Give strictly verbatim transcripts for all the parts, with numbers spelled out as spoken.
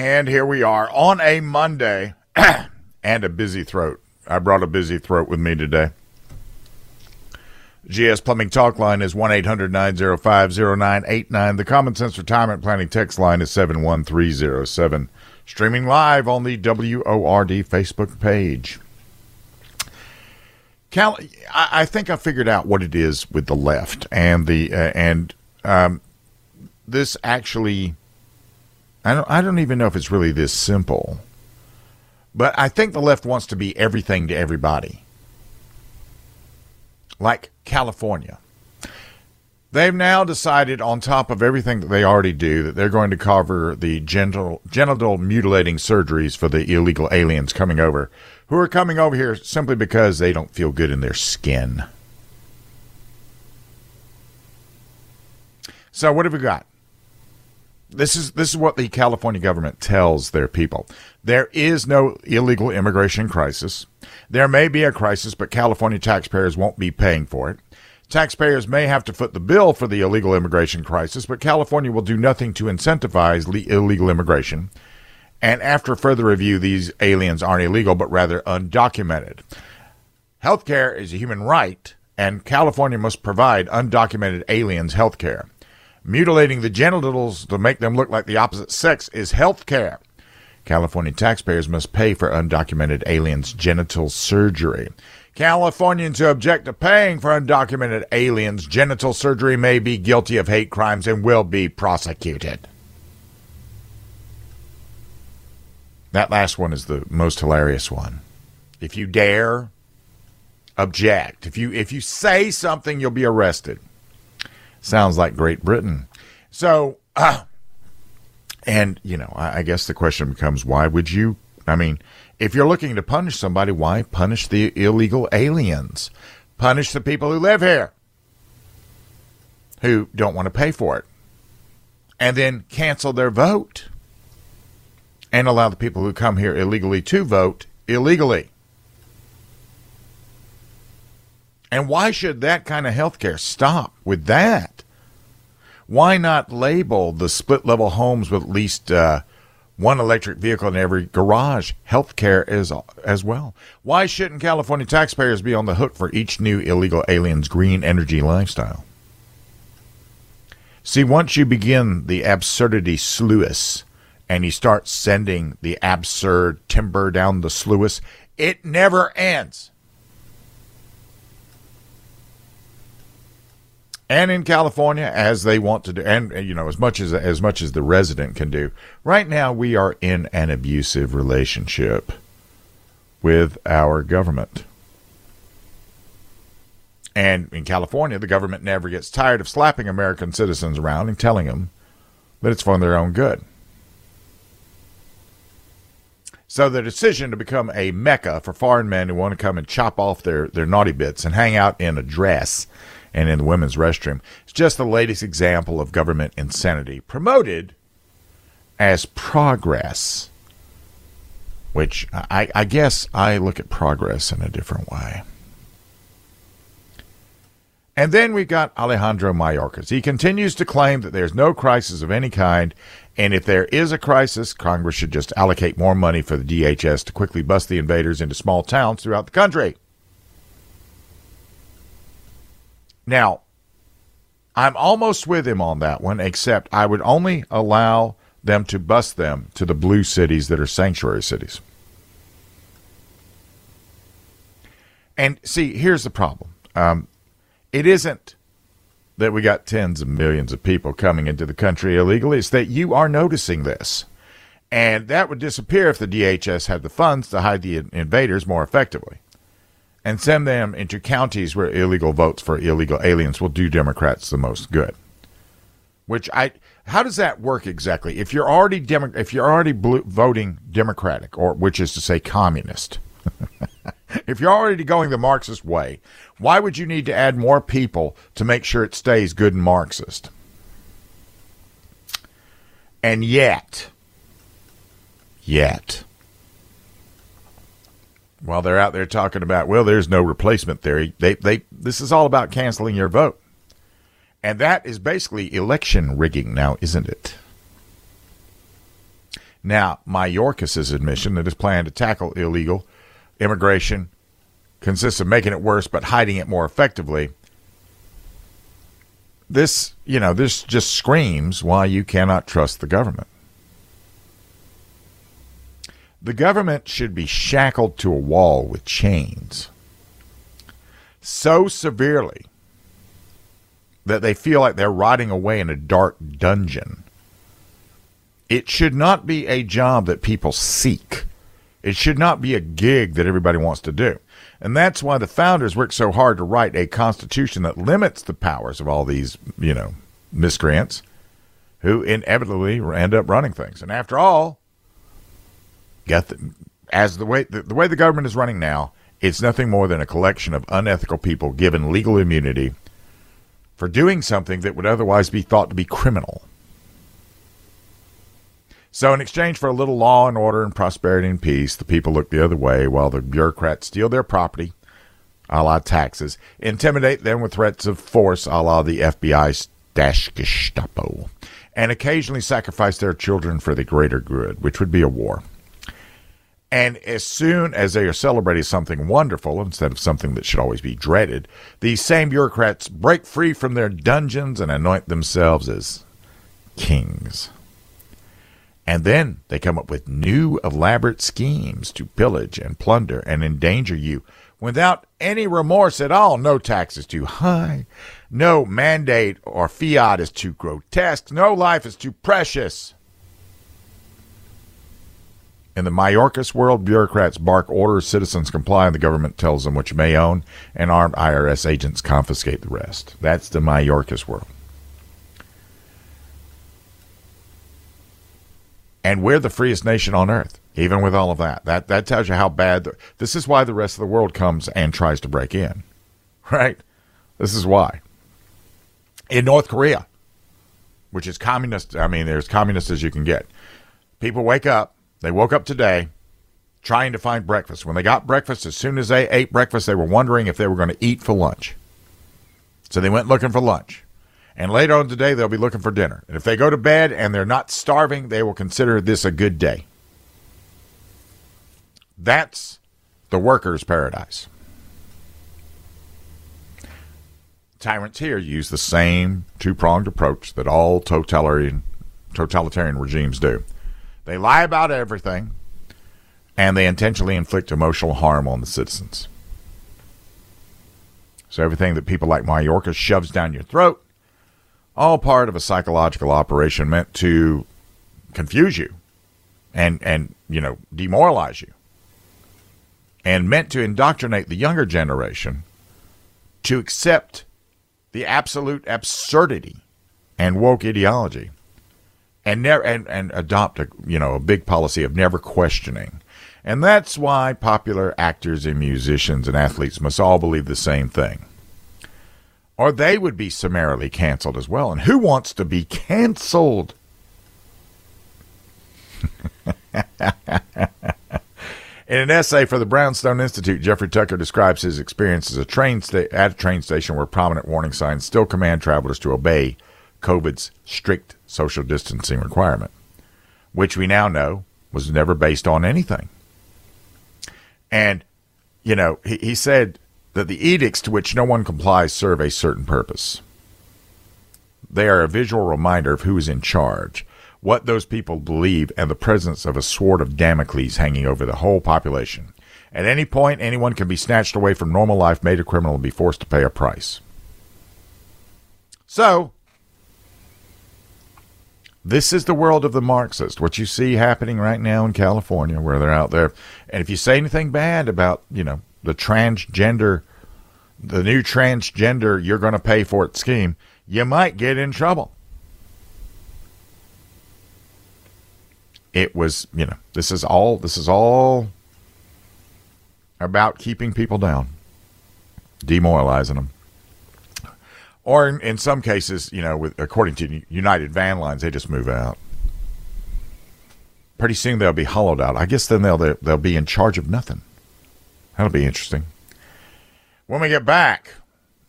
And here we are on a Monday and a busy throat. I brought a busy throat with me today. G S Plumbing Talk Line is one eight hundred nine oh five oh nine eight nine. The Common Sense Retirement Planning Text Line is seven one three oh seven. Streaming live on the W O R D Facebook page. Cal, I, I think I figured out what it is with the left and the uh, and um, this actually. I don't. I don't even know if it's really this simple, but I think the left wants to be everything to everybody. Like California, they've now decided on top of everything that they already do that they're going to cover the genital genital mutilating surgeries for the illegal aliens coming over, who are coming over here simply because they don't feel good in their skin. So what have we got? This is this is what the California government tells their people. There is no illegal immigration crisis. There may be a crisis, but California taxpayers won't be paying for it. Taxpayers may have to foot the bill for the illegal immigration crisis, but California will do nothing to incentivize the illegal immigration. And after further review, these aliens aren't illegal, but rather undocumented. Healthcare is a human right, and California must provide undocumented aliens healthcare. Mutilating the genitals to make them look like the opposite sex is healthcare. California taxpayers must pay for undocumented aliens' genital surgery. Californians who object to paying for undocumented aliens' genital surgery may be guilty of hate crimes and will be prosecuted. That last one is the most hilarious one. If you dare object, if you if you say something, you'll be arrested. Sounds like Great Britain. So, uh, and, you know, I, I guess the question becomes, why would you? I mean, if you're looking to punish somebody, why punish the illegal aliens? Punish the people who live here, who don't want to pay for it, and then cancel their vote. And allow the people who come here illegally to vote illegally. And why should that kind of health care stop with that? Why not label the split-level homes with at least uh, one electric vehicle in every garage health care as, as well? Why shouldn't California taxpayers be on the hook for each new illegal alien's green energy lifestyle? See, once you begin the absurdity sluice, and you start sending the absurd timber down the sluice, it never ends. And in California, as they want to do, and you know, as much as as much as the resident can do, right now we are in an abusive relationship with our government. And in California, the government never gets tired of slapping American citizens around and telling them that it's for their own good. So the decision to become a mecca for foreign men who want to come and chop off their, their naughty bits and hang out in a dress and in the women's restroom is just the latest example of government insanity promoted as progress, which I, I guess I look at progress in a different way. And then we've got Alejandro Mayorkas. He continues to claim that there's no crisis of any kind, and if there is a crisis, Congress should just allocate more money for the D H S to quickly bust the invaders into small towns throughout the country. Now, I'm almost with him on that one, except I would only allow them to bust them to the blue cities that are sanctuary cities. And see, here's the problem. Um, It isn't that we got tens of millions of people coming into the country illegally. It's that you are noticing this. And that would disappear if the D H S had the funds to hide the invaders more effectively and send them into counties where illegal votes for illegal aliens will do Democrats the most good. Which I, how does that work exactly? If you're already Demo- if you're already blue- voting Democratic, or which is to say communist, if you're already going the Marxist way, why would you need to add more people to make sure it stays good and Marxist? And yet, yet, while they're out there talking about, well, there's no replacement theory, they, they, this is all about canceling your vote. And that is basically election rigging now, isn't it? Now, Mayorkas' admission that his plan to tackle illegal immigration consists of making it worse but hiding it more effectively. This, you know, this just screams why you cannot trust the government. The government should be shackled to a wall with chains so severely that they feel like they're rotting away in a dark dungeon. It should not be a job that people seek. It should not be a gig that everybody wants to do. And that's why the founders worked so hard to write a constitution that limits the powers of all these, you know, miscreants who inevitably end up running things. And after all, get the, as the way the, the way the government is running now, it's nothing more than a collection of unethical people given legal immunity for doing something that would otherwise be thought to be criminal. So in exchange for a little law and order and prosperity and peace, the people look the other way while the bureaucrats steal their property, a la taxes, intimidate them with threats of force, a la the F B I's dash Gestapo, and occasionally sacrifice their children for the greater good, which would be a war. And as soon as they are celebrating something wonderful instead of something that should always be dreaded, these same bureaucrats break free from their dungeons and anoint themselves as kings. And then they come up with new elaborate schemes to pillage and plunder and endanger you without any remorse at all. No tax is too high. No mandate or fiat is too grotesque. No life is too precious. In the Mayorkas world, bureaucrats bark orders, citizens comply, and the government tells them what you may own, and armed I R S agents confiscate the rest. That's the Mayorkas world. And we're the freest nation on earth, even with all of that. That that tells you how bad. The, this is why the rest of the world comes and tries to break in, right? This is why. In North Korea, which is communist, I mean, there's communist as you can get. People wake up. They woke up today trying to find breakfast. When they got breakfast, as soon as they ate breakfast, they were wondering if they were going to eat for lunch. So they went looking for lunch. And later on today, they'll be looking for dinner. And if they go to bed and they're not starving, they will consider this a good day. That's the workers' paradise. Tyrants here use the same two-pronged approach that all totalitarian, totalitarian regimes do. They lie about everything, and they intentionally inflict emotional harm on the citizens. So everything that people like Mayorkas shoves down your throat, all part of a psychological operation meant to confuse you and, and you know, demoralize you. And meant to indoctrinate the younger generation to accept the absolute absurdity and woke ideology and never and, and adopt a you know a big policy of never questioning. And that's why popular actors and musicians and athletes must all believe the same thing, or they would be summarily canceled as well. And who wants to be canceled? In an essay for the Brownstone Institute, Jeffrey Tucker describes his experience as a train sta- at a train station where prominent warning signs still command travelers to obey COVID's strict social distancing requirement, which we now know was never based on anything. And, you know, he, he said that the edicts to which no one complies serve a certain purpose. They are a visual reminder of who is in charge, what those people believe, and the presence of a sword of Damocles hanging over the whole population. At any point, anyone can be snatched away from normal life, made a criminal, and be forced to pay a price. So, this is the world of the Marxist, what you see happening right now in California, where they're out there. And if you say anything bad about, you know, the transgender, the new transgender, you're going to pay for it scheme, you might get in trouble. It was, you know, this is all, this is all about keeping people down, demoralizing them. Or in, in some cases, you know, with, according to United Van Lines, they just move out. Pretty soon they'll be hollowed out. I guess then they'll they'll be in charge of nothing. That'll be interesting. When we get back,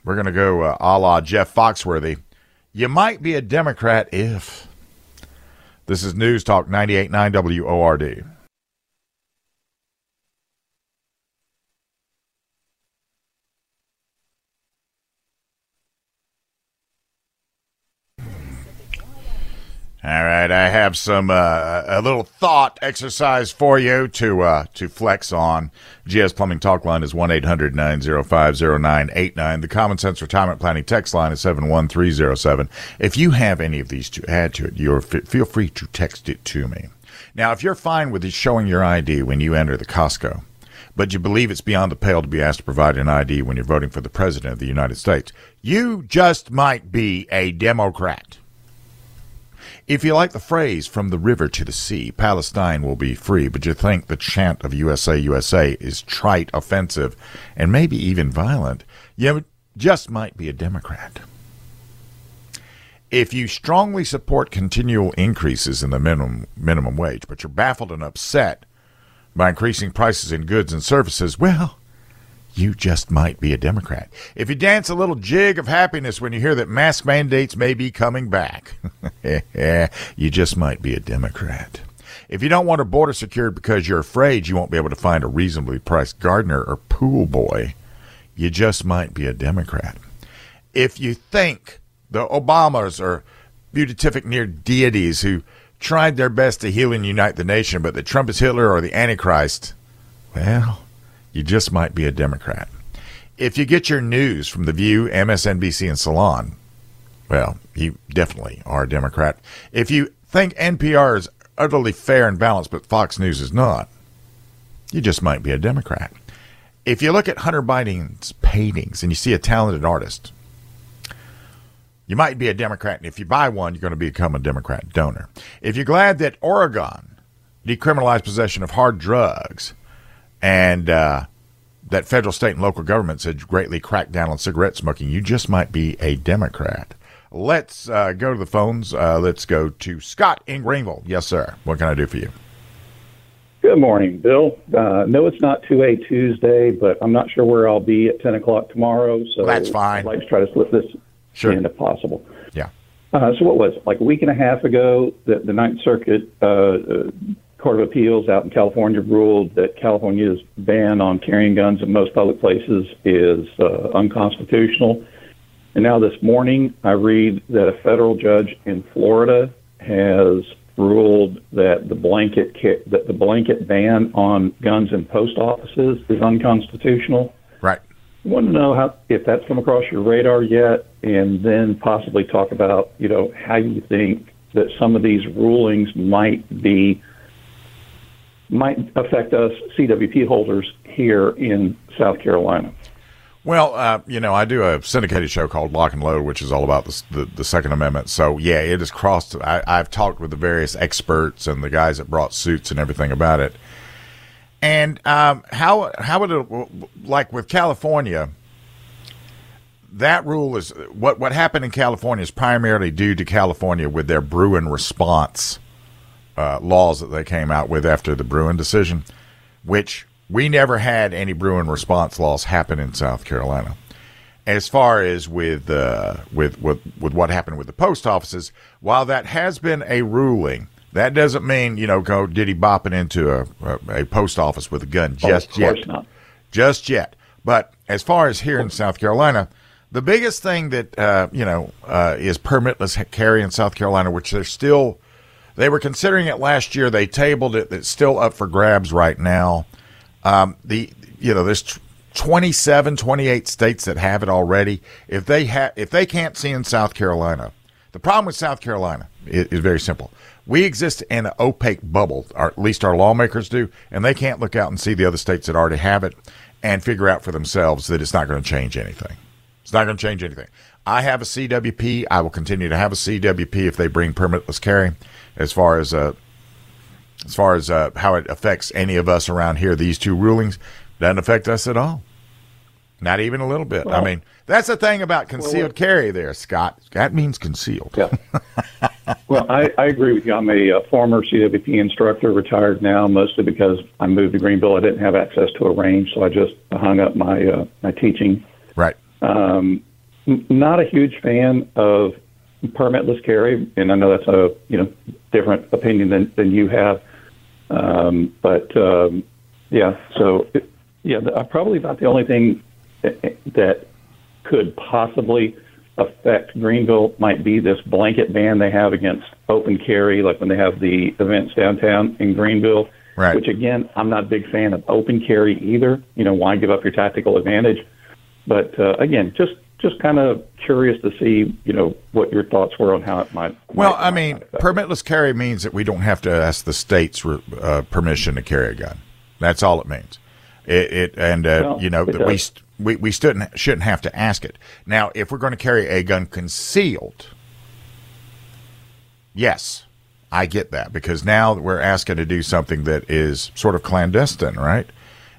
we're going to go uh, a la Jeff Foxworthy. You might be a Democrat if This is News Talk ninety-eight point nine W O R D. All right, I have some uh, a little thought exercise for you to uh, to flex on. G S Plumbing Talk Line is one eight hundred nine oh five oh nine eight nine. The Common Sense Retirement Planning Text Line is seven one three oh seven. If you have any of these to add to it, you're f- feel free to text it to me. Now, if you're fine with showing your I D when you enter the Costco, but you believe it's beyond the pale to be asked to provide an I D when you're voting for the President of the United States, you just might be a Democrat. If you like the phrase, from the river to the sea, Palestine will be free, but you think the chant of U S A, U S A is trite, offensive, and maybe even violent, you just might be a Democrat. If you strongly support continual increases in the minimum, minimum wage, but you're baffled and upset by increasing prices in goods and services, well, you just might be a Democrat. If you dance a little jig of happiness when you hear that mask mandates may be coming back, you just might be a Democrat. If you don't want a border secured because you're afraid you won't be able to find a reasonably priced gardener or pool boy, you just might be a Democrat. If you think the Obamas are beatific near deities who tried their best to heal and unite the nation, but that Trump is Hitler or the Antichrist, well, you just might be a Democrat. If you get your news from The View, M S N B C, and Salon, well, you definitely are a Democrat. If you think N P R is utterly fair and balanced, but Fox News is not, you just might be a Democrat. If you look at Hunter Biden's paintings and you see a talented artist, you might be a Democrat. And if you buy one, you're going to become a Democrat donor. If you're glad that Oregon decriminalized possession of hard drugs, and uh, that federal, state, and local governments had greatly cracked down on cigarette smoking, you just might be a Democrat. Let's uh, go to the phones. Uh, let's go to Scott in Greenville. Yes, sir. What can I do for you? Good morning, Bill. Uh, no, it's not two A Tuesday, but I'm not sure where I'll be at ten o'clock tomorrow. So that's fine. I'd like to try to slip this sure. in if possible. Yeah. Uh, so what was it? Like a week and a half ago, the, the Ninth Circuit uh, uh Court of Appeals out in California ruled that California's ban on carrying guns in most public places is uh, unconstitutional. And now this morning, I read that a federal judge in Florida has ruled that the blanket ca- that the blanket ban on guns in post offices is unconstitutional. Right. I want to know how, if that's come across your radar yet, and then possibly talk about, you know, how you think that some of these rulings might be might affect us C W P holders here in South Carolina. Well, uh, you know, I do a syndicated show called Lock and Load, which is all about the, the, the Second Amendment. So, yeah, it has crossed. I, I've talked with the various experts and the guys that brought suits and everything about it. And um, how how would it, like with California, that rule is what, what happened in California is primarily due to California with their Bruin response Uh, laws that they came out with after the Bruin decision, which we never had any Bruin response laws happen in South Carolina. As far as with uh, with, with with what happened with the post offices, while that has been a ruling, that doesn't mean, you know, go diddy bopping into a, a, a post office with a gun just oh, of course yet. Not. Just yet. But as far as here in South Carolina, the biggest thing that, uh, you know, uh, is permitless carry in South Carolina, which they're still... They were considering it last year. They tabled it. It's still up for grabs right now. Um, the you know there's twenty-seven, twenty-eight states that have it already. If they ha- if they can't see in South Carolina, the problem with South Carolina is, is very simple. We exist in an opaque bubble, or at least our lawmakers do, and they can't look out and see the other states that already have it and figure out for themselves that it's not going to change anything. It's not going to change anything. I have a C W P. I will continue to have a C W P if they bring permitless carry. As far as uh, as far as uh, how it affects any of us around here, these two rulings doesn't affect us at all, not even a little bit. Well, I mean, that's the thing about concealed well, carry, there, Scott. That means concealed. Yeah. Well, I, I agree with you. I'm a, a former C W P instructor, retired now, mostly because I moved to Greenville. I didn't have access to a range, so I just hung up my uh, my teaching. Right. Um, n- not a huge fan of permitless carry, and I know that's a you know different opinion than, than you have, um, but um, yeah, so it, yeah, probably about the only thing that could possibly affect Greenville might be this blanket ban they have against open carry, like when they have the events downtown in Greenville. Right. Which again, I'm not a big fan of open carry either. You know, why give up your tactical advantage? But uh, again, just just kind of curious to see, you know, what your thoughts were on how it might. Well, might, I mean, permitless carry means that we don't have to ask the state's uh, permission to carry a gun. That's all it means. It, it and uh, well, you know we st- we we shouldn't shouldn't have to ask it. Now, if we're going to carry a gun concealed, yes. I get that, because now we're asking to do something that is sort of clandestine, right?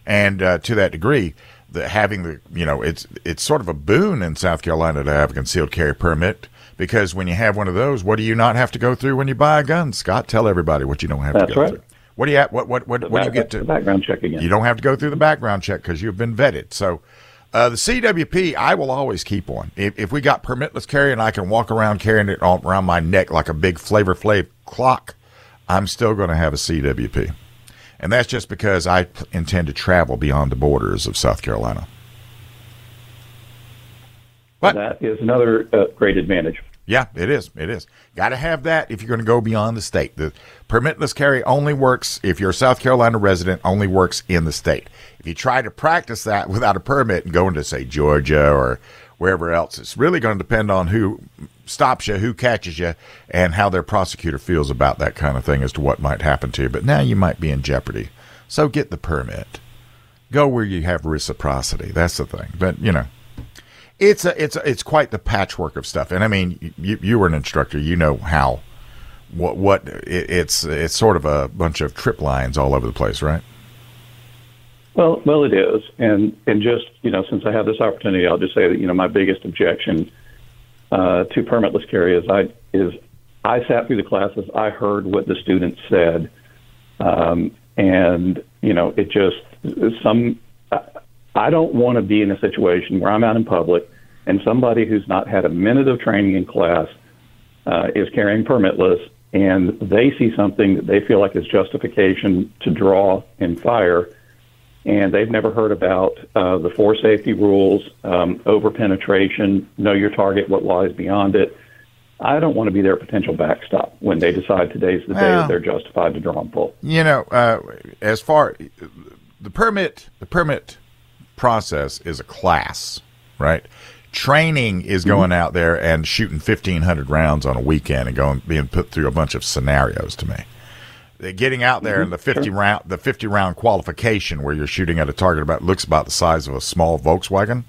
And uh, to that degree, the having the you know it's it's sort of a boon in South Carolina to have a concealed carry permit, because when you have one of those, what do you not have to go through when you buy a gun? Scott, tell everybody what you don't have That's to go right. through. What do you what what what, what back, do you get to background check again? You don't have to go through the background check because you've been vetted. So uh, the C W P, I will always keep one. If, if we got permitless carry and I can walk around carrying it all around my neck like a big Flavor Flav clock, I'm still going to have a C W P, and that's just because I p- intend to travel beyond the borders of South Carolina. But that is another uh, great advantage. Yeah, it is. It is. Got to have that if you're going to go beyond the state. The permitless carry only works if you're a South Carolina resident. Only works in the state. If you try to practice that without a permit and go into, say, Georgia or wherever else, it's really going to depend on who stops you, who catches you, and how their prosecutor feels about that kind of thing as to what might happen to you. But now you might be in jeopardy. So get the permit. Go where you have reciprocity. That's the thing. But, you know, it's a, it's a, it's quite the patchwork of stuff. And, I mean, you, you were an instructor. You know how. What, what it, it's, it's sort of a bunch of trip lines all over the place, right? Well, well, it is, and and just you know, since I have this opportunity, I'll just say that you know my biggest objection uh, to permitless carry is I is I sat through the classes, I heard what the students said, um, and you know it just some I don't want to be in a situation where I'm out in public and somebody who's not had a minute of training in class uh, is carrying permitless, and they see something that they feel like is justification to draw and fire. And they've never heard about uh, the four safety rules, um, over penetration, know your target, what lies beyond it. I don't want to be their potential backstop when they decide today's the well, day that they're justified to draw and pull. You know, uh, as far the permit, the permit process is a class, right? Training is going mm-hmm. out there and shooting fifteen hundred rounds on a weekend and going being put through a bunch of scenarios to me. Getting out there mm-hmm. in the fifty sure. round, the fifty round qualification, where you're shooting at a target about looks about the size of a small Volkswagen.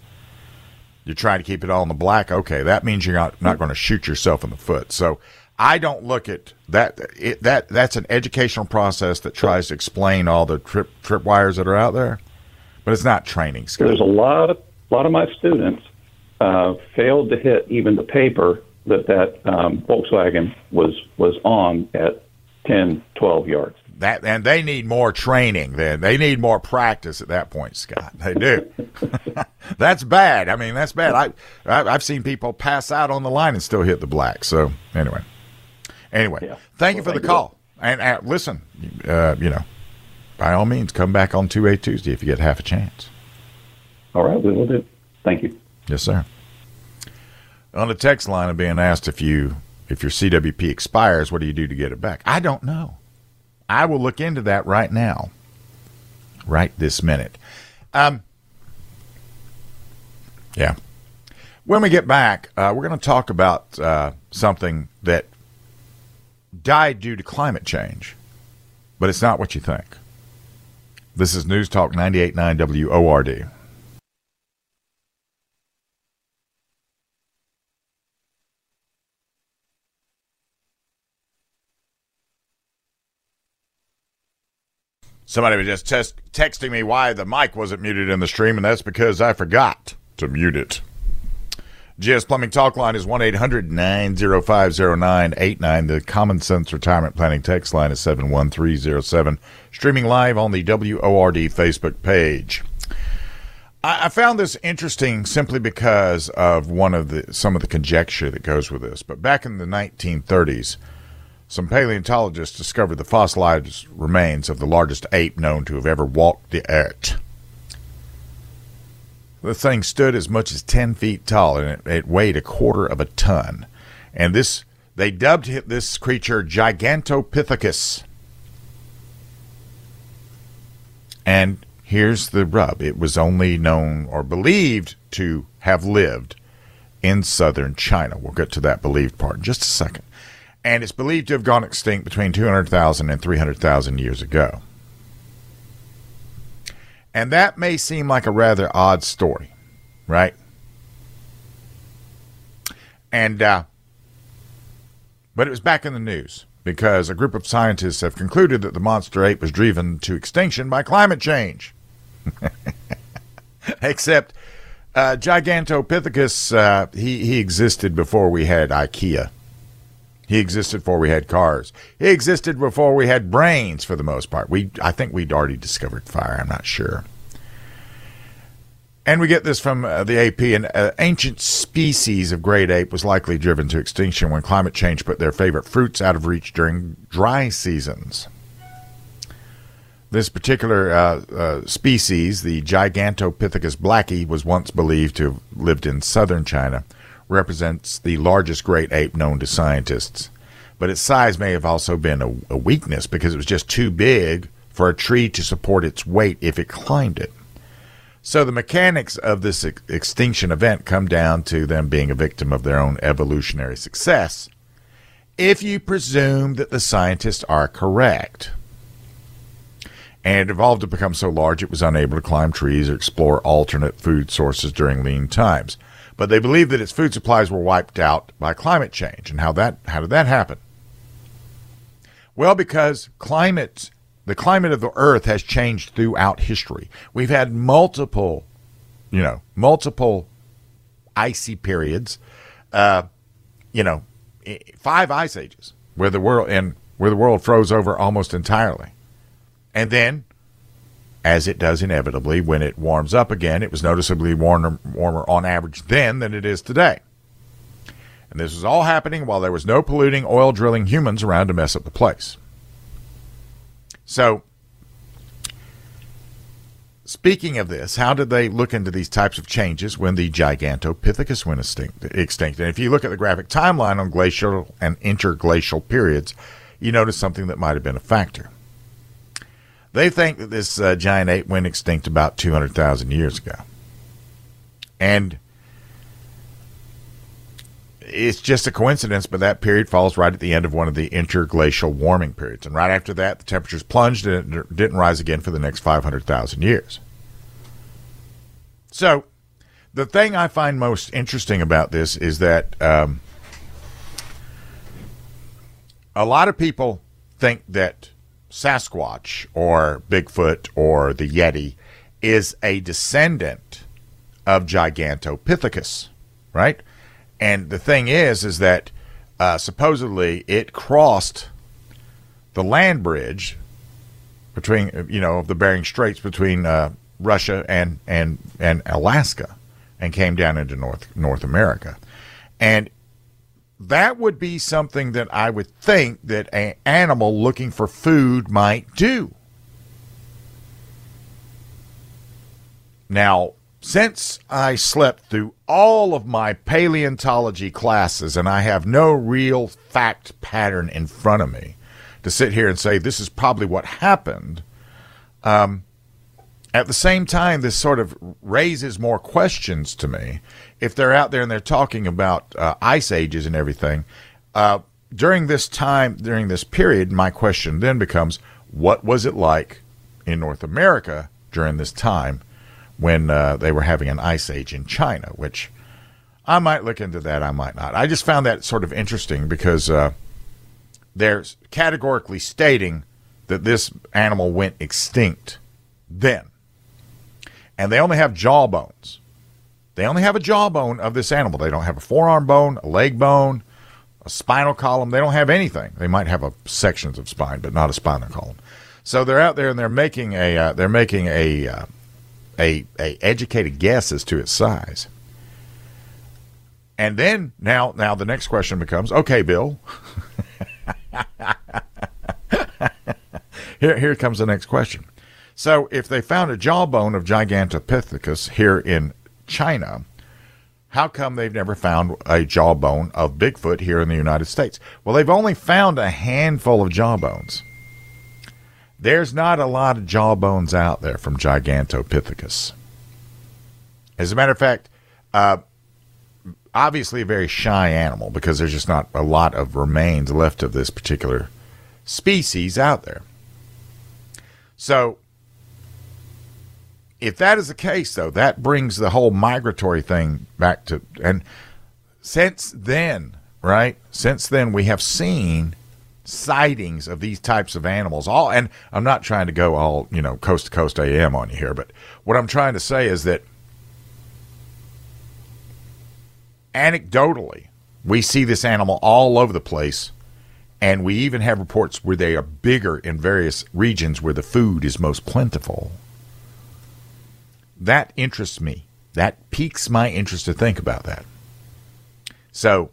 You're trying to keep it all in the black. Okay, that means you're not, not going to shoot yourself in the foot. So I don't look at that. It, that that's an educational process that tries to explain all the trip trip wires that are out there, but it's not training skills. There's a lot of a lot of my students uh, failed to hit even the paper that that um, Volkswagen was was on at ten, twelve yards. That, and they need more training then. They need more practice at that point, Scott. They do. That's bad. I mean, that's bad. I, I, I've seen people pass out on the line and still hit the black. So, anyway. Anyway, yeah. thank well, you for thank the call. You. And uh, listen, uh, you know, by all means, come back on two A Tuesday if you get half a chance. All right, we will do. Thank you. Yes, sir. On the text line, I'm being asked if you... If your C W P expires, what do you do to get it back? I don't know. I will look into that right now, right this minute. Um, yeah. When we get back, uh, we're going to talk about uh, something that died due to climate change, but it's not what you think. This is News Talk ninety-eight point nine W O R D. Somebody was just test, texting me why the mic wasn't muted in the stream, and that's because I forgot to mute it. G S Plumbing Talk Line is one eight hundred nine oh five oh nine eight nine. The Common Sense Retirement Planning text line is seven one three oh seven. Streaming live on the W O R D Facebook page. I found this interesting simply because of one of the some of the conjecture that goes with this. But back in the nineteen thirties, some paleontologists discovered the fossilized remains of the largest ape known to have ever walked the earth. The thing stood as much as ten feet tall, and it, it weighed a quarter of a ton. And this they dubbed this creature Gigantopithecus. And here's the rub. It was only known or believed to have lived in southern China. We'll get to that believed part in just a second. And it's believed to have gone extinct between two hundred thousand and three hundred thousand years ago. And that may seem like a rather odd story, right? And, uh, but it was back in the news, because a group of scientists have concluded that the monster ape was driven to extinction by climate change. Except uh, Gigantopithecus, uh, he, he existed before we had IKEA. He existed before we had cars. He existed before we had brains, for the most part. We, I think we'd already discovered fire. I'm not sure. And we get this from uh, the A P. An uh, ancient species of great ape was likely driven to extinction when climate change put their favorite fruits out of reach during dry seasons. This particular uh, uh, species, the Gigantopithecus blacki, was once believed to have lived in southern China, represents the largest great ape known to scientists. But its size may have also been a, a weakness because it was just too big for a tree to support its weight if it climbed it. So the mechanics of this ex- extinction event come down to them being a victim of their own evolutionary success, if you presume that the scientists are correct. And it evolved to become so large it was unable to climb trees or explore alternate food sources during lean times. But they believe that its food supplies were wiped out by climate change. And how that how did that happen? Well, because climate, the climate of the Earth has changed throughout history. We've had multiple, you know, multiple icy periods. Uh, you know, five ice ages where the world and where the world froze over almost entirely, and then, as it does inevitably, when it warms up again, it was noticeably warmer, warmer on average then than it is today. And this was all happening while there was no polluting, oil drilling humans around to mess up the place. So, speaking of this, how did they look into these types of changes when the Gigantopithecus went extinct? extinct? And if you look at the graphic timeline on glacial and interglacial periods, you notice something that might have been a factor. They think that this uh, giant ape went extinct about two hundred thousand years ago. And it's just a coincidence, but that period falls right at the end of one of the interglacial warming periods. And right after that, the temperatures plunged and it didn't rise again for the next five hundred thousand years. So the thing I find most interesting about this is that um, a lot of people think that Sasquatch or Bigfoot or the Yeti is a descendant of Gigantopithecus, right? And the thing is, is that uh, supposedly it crossed the land bridge between, you know, the Bering Straits between uh, Russia and, and and Alaska and came down into North North America. And that would be something that I would think that an animal looking for food might do. Now, since I slept through all of my paleontology classes and I have no real fact pattern in front of me to sit here and say this is probably what happened, um, at the same time, this sort of raises more questions to me. If they're out there and they're talking about uh, ice ages and everything, uh, during this time, during this period, my question then becomes, what was it like in North America during this time when uh, they were having an ice age in China? Which I might look into that, I might not. I just found that sort of interesting because uh, they're categorically stating that this animal went extinct then. And they only have jawbones. They only have a jawbone of this animal. They don't have a forearm bone, a leg bone, a spinal column. They don't have anything. They might have a sections of spine, but not a spinal column. So they're out there and they're making a uh, they're making a uh, a, a educated guess as to its size. And then now, now the next question becomes, okay, Bill. here, here comes the next question. So if they found a jawbone of Gigantopithecus here in China, how come they've never found a jawbone of Bigfoot here in the United States? Well, they've only found a handful of jawbones. There's not a lot of jawbones out there from Gigantopithecus. As a matter of fact, uh, obviously a very shy animal, because there's just not a lot of remains left of this particular species out there. So if that is the case, though, that brings the whole migratory thing back to, and since then, right, since then we have seen sightings of these types of animals. All, and I'm not trying to go all, you know, coast to coast A M on you here, but what I'm trying to say is that anecdotally, we see this animal all over the place, and we even have reports where they are bigger in various regions where the food is most plentiful. That interests me. That piques my interest to think about that. So,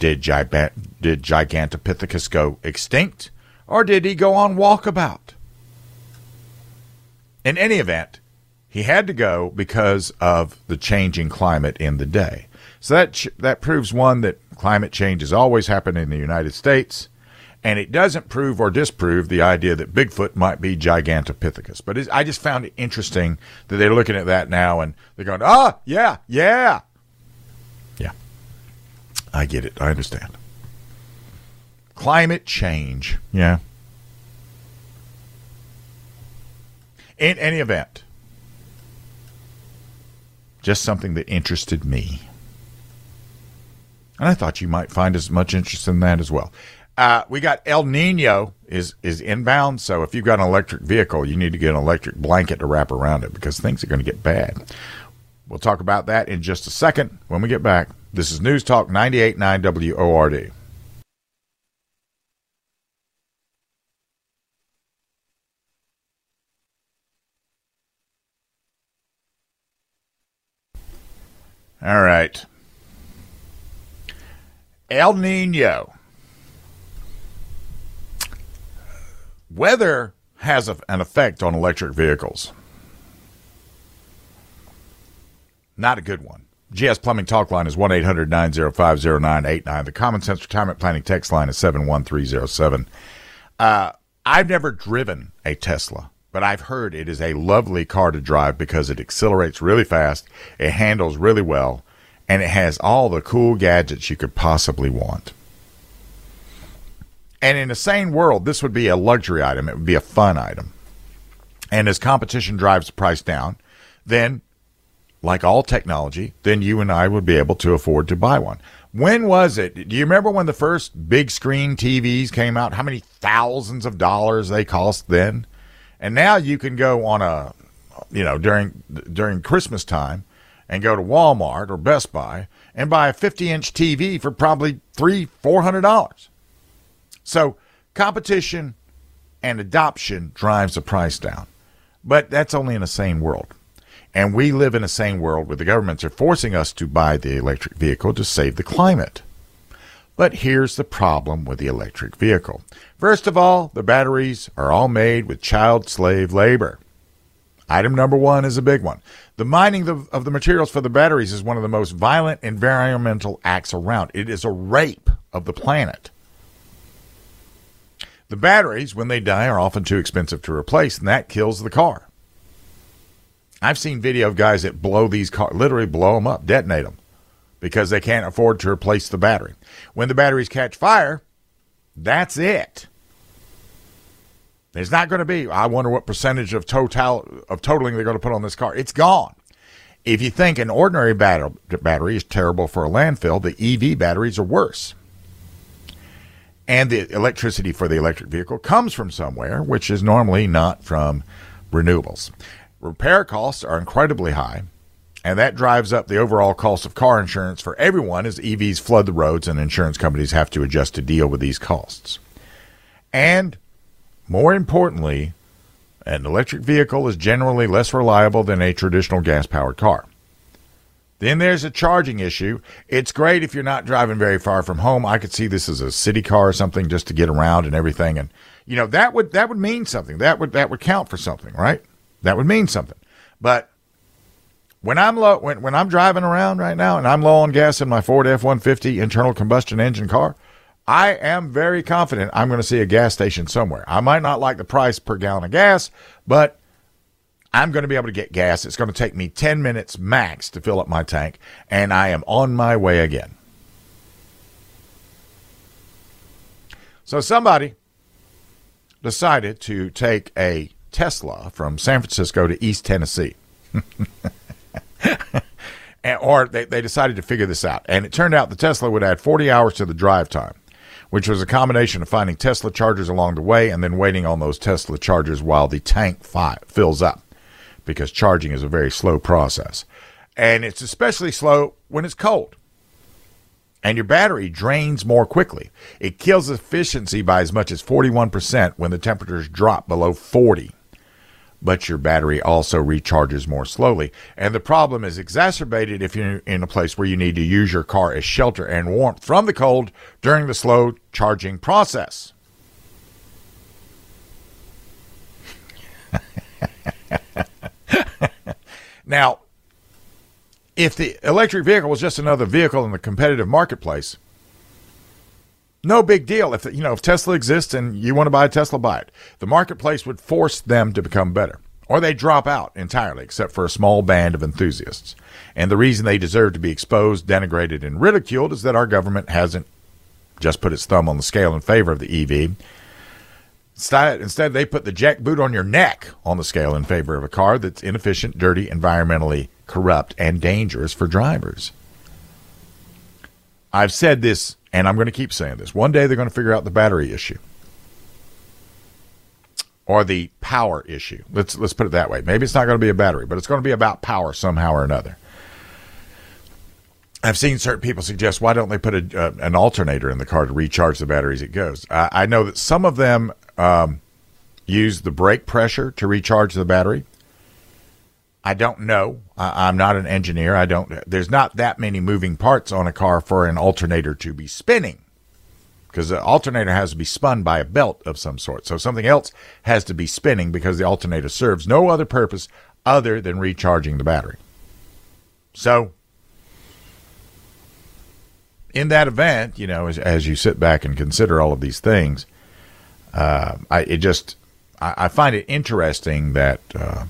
did, Giba- did Gigantopithecus go extinct, or did he go on walkabout? In any event, he had to go because of the changing climate in the day. So that, that proves, one, that climate change has always happened in the United States, and it doesn't prove or disprove the idea that Bigfoot might be Gigantopithecus. But it's, I just found it interesting that they're looking at that now and they're going, ah, yeah, yeah. Yeah, I get it. I understand. Climate change. Yeah. In any event, just something that interested me. And I thought you might find as much interest in that as well. Uh, we got El Nino is, is inbound, so if you've got an electric vehicle, you need to get an electric blanket to wrap around it because things are going to get bad. We'll talk about that in just a second when we get back. This is News Talk ninety-eight point nine W O R D. All right. El Nino. Weather has a, an effect on electric vehicles. Not a good one. G S Plumbing Talk Line is one eight hundred nine oh five oh nine eight nine. The Common Sense Retirement Planning Text Line is seven one three oh seven. Uh, I've never driven a Tesla, but I've heard it is a lovely car to drive because it accelerates really fast, it handles really well, and it has all the cool gadgets you could possibly want. And in a sane world, this would be a luxury item. It would be a fun item. And as competition drives the price down, then, like all technology, then you and I would be able to afford to buy one. When was it? Do you remember when the first big screen T Vs came out? How many thousands of dollars they cost then? And now you can go on a, you know, during during Christmas time, and go to Walmart or Best Buy and buy a fifty-inch T V for probably three hundred dollars, four hundred dollars. So competition and adoption drives the price down. But that's only in a sane world. And we live in a sane world where the governments are forcing us to buy the electric vehicle to save the climate. But here's the problem with the electric vehicle. First of all, the batteries are all made with child slave labor. Item number one is a big one. The mining of, of the materials for the batteries is one of the most violent environmental acts around. It is a rape of the planet. The batteries, when they die, are often too expensive to replace, and that kills the car. I've seen video of guys that blow these cars, literally blow them up, detonate them, because they can't afford to replace the battery. When the batteries catch fire, that's it. It's not going to be, I wonder what percentage of total of totaling they're going to put on this car. It's gone. If you think an ordinary battery is terrible for a landfill, the E V batteries are worse. And the electricity for the electric vehicle comes from somewhere, which is normally not from renewables. Repair costs are incredibly high, and that drives up the overall cost of car insurance for everyone as E Vs flood the roads and insurance companies have to adjust to deal with these costs. And more importantly, An electric vehicle is generally less reliable than a traditional gas-powered car. Then there's a charging issue. It's great if you're not driving very far from home. I could see this as a city car or something just to get around and everything. And, you know, that would that would mean something. That would that would count for something, right? That would mean something. But when I'm low, when, when I'm driving around right now and I'm low on gas in my Ford F one fifty internal combustion engine car, I am very confident I'm going to see a gas station somewhere. I might not like the price per gallon of gas, but I'm going to be able to get gas. It's going to take me ten minutes max to fill up my tank, and I am on my way again. So somebody decided to take a Tesla from San Francisco to East Tennessee. and, or they, they decided to figure this out. And it turned out the Tesla would add forty hours to the drive time, which was a combination of finding Tesla chargers along the way and then waiting on those Tesla chargers while the tank fi- fills up, because charging is a very slow process. And it's especially slow when it's cold. And your battery drains more quickly. It kills efficiency by as much as forty-one percent when the temperatures drop below forty. But your battery also recharges more slowly. And the problem is exacerbated if you're in a place where you need to use your car as shelter and warmth from the cold during the slow charging process. Now, if the electric vehicle was just another vehicle in the competitive marketplace, no big deal. If, you know, if Tesla exists and you want to buy a Tesla, buy it. The marketplace would force them to become better, or they drop out entirely, except for a small band of enthusiasts. And the reason they deserve to be exposed, denigrated, and ridiculed is that our government hasn't just put its thumb on the scale in favor of the E V. Instead, they put the jackboot on your neck on the scale in favor of a car that's inefficient, dirty, environmentally corrupt, and dangerous for drivers. I've said this, and I'm going to keep saying this. One day they're going to figure out the battery issue. Or the power issue. Let's let's put it that way. Maybe it's not going to be a battery, but it's going to be about power somehow or another. I've seen certain people suggest, why don't they put a, uh, an alternator in the car to recharge the battery as it goes? I, I know that some of them um, use the brake pressure to recharge the battery. I don't know. I, I'm not an engineer. I don't. There's not that many moving parts on a car for an alternator to be spinning, because the alternator has to be spun by a belt of some sort. So something else has to be spinning, because the alternator serves no other purpose other than recharging the battery. So in that event, you know, as, as you sit back and consider all of these things, uh, I it just I, I find it interesting that. Uh,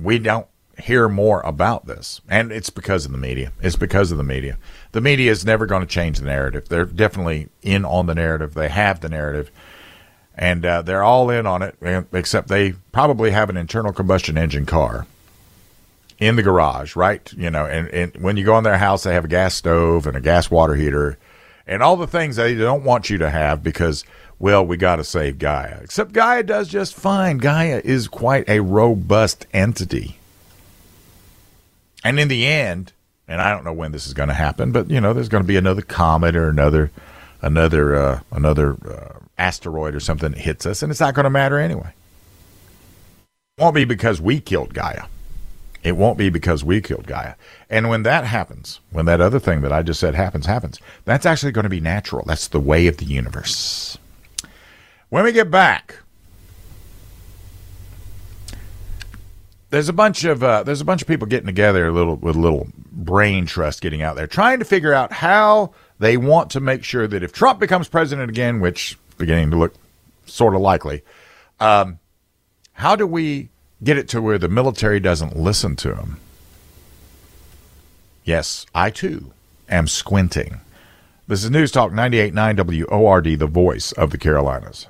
We don't hear more about this. And it's because of the media. It's because of the media. The media is never going to change the narrative. They're definitely in on the narrative. They have the narrative. And uh, they're all in on it, except they probably have an internal combustion engine car in the garage, right? You know, and, and when you go in their house, they have a gas stove and a gas water heater and all the things they don't want you to have because, well, we got to save Gaia. Except Gaia does just fine. Gaia is quite a robust entity. And in the end, and I don't know when this is going to happen, but, you know, there's going to be another comet or another another, uh, another uh, asteroid or something that hits us, and it's not going to matter anyway. It won't be because we killed Gaia. It won't be because we killed Gaia. And when that happens, when that other thing that I just said happens, happens, that's actually going to be natural. That's the way of the universe. When we get back, there's a bunch of uh, there's a bunch of people getting together a little with a little brain trust getting out there, trying to figure out how they want to make sure that if Trump becomes president again, which is beginning to look sort of likely, um, how do we get it to where the military doesn't listen to him? Yes, I too am squinting. This is News Talk ninety-eight point nine W O R D, the voice of the Carolinas.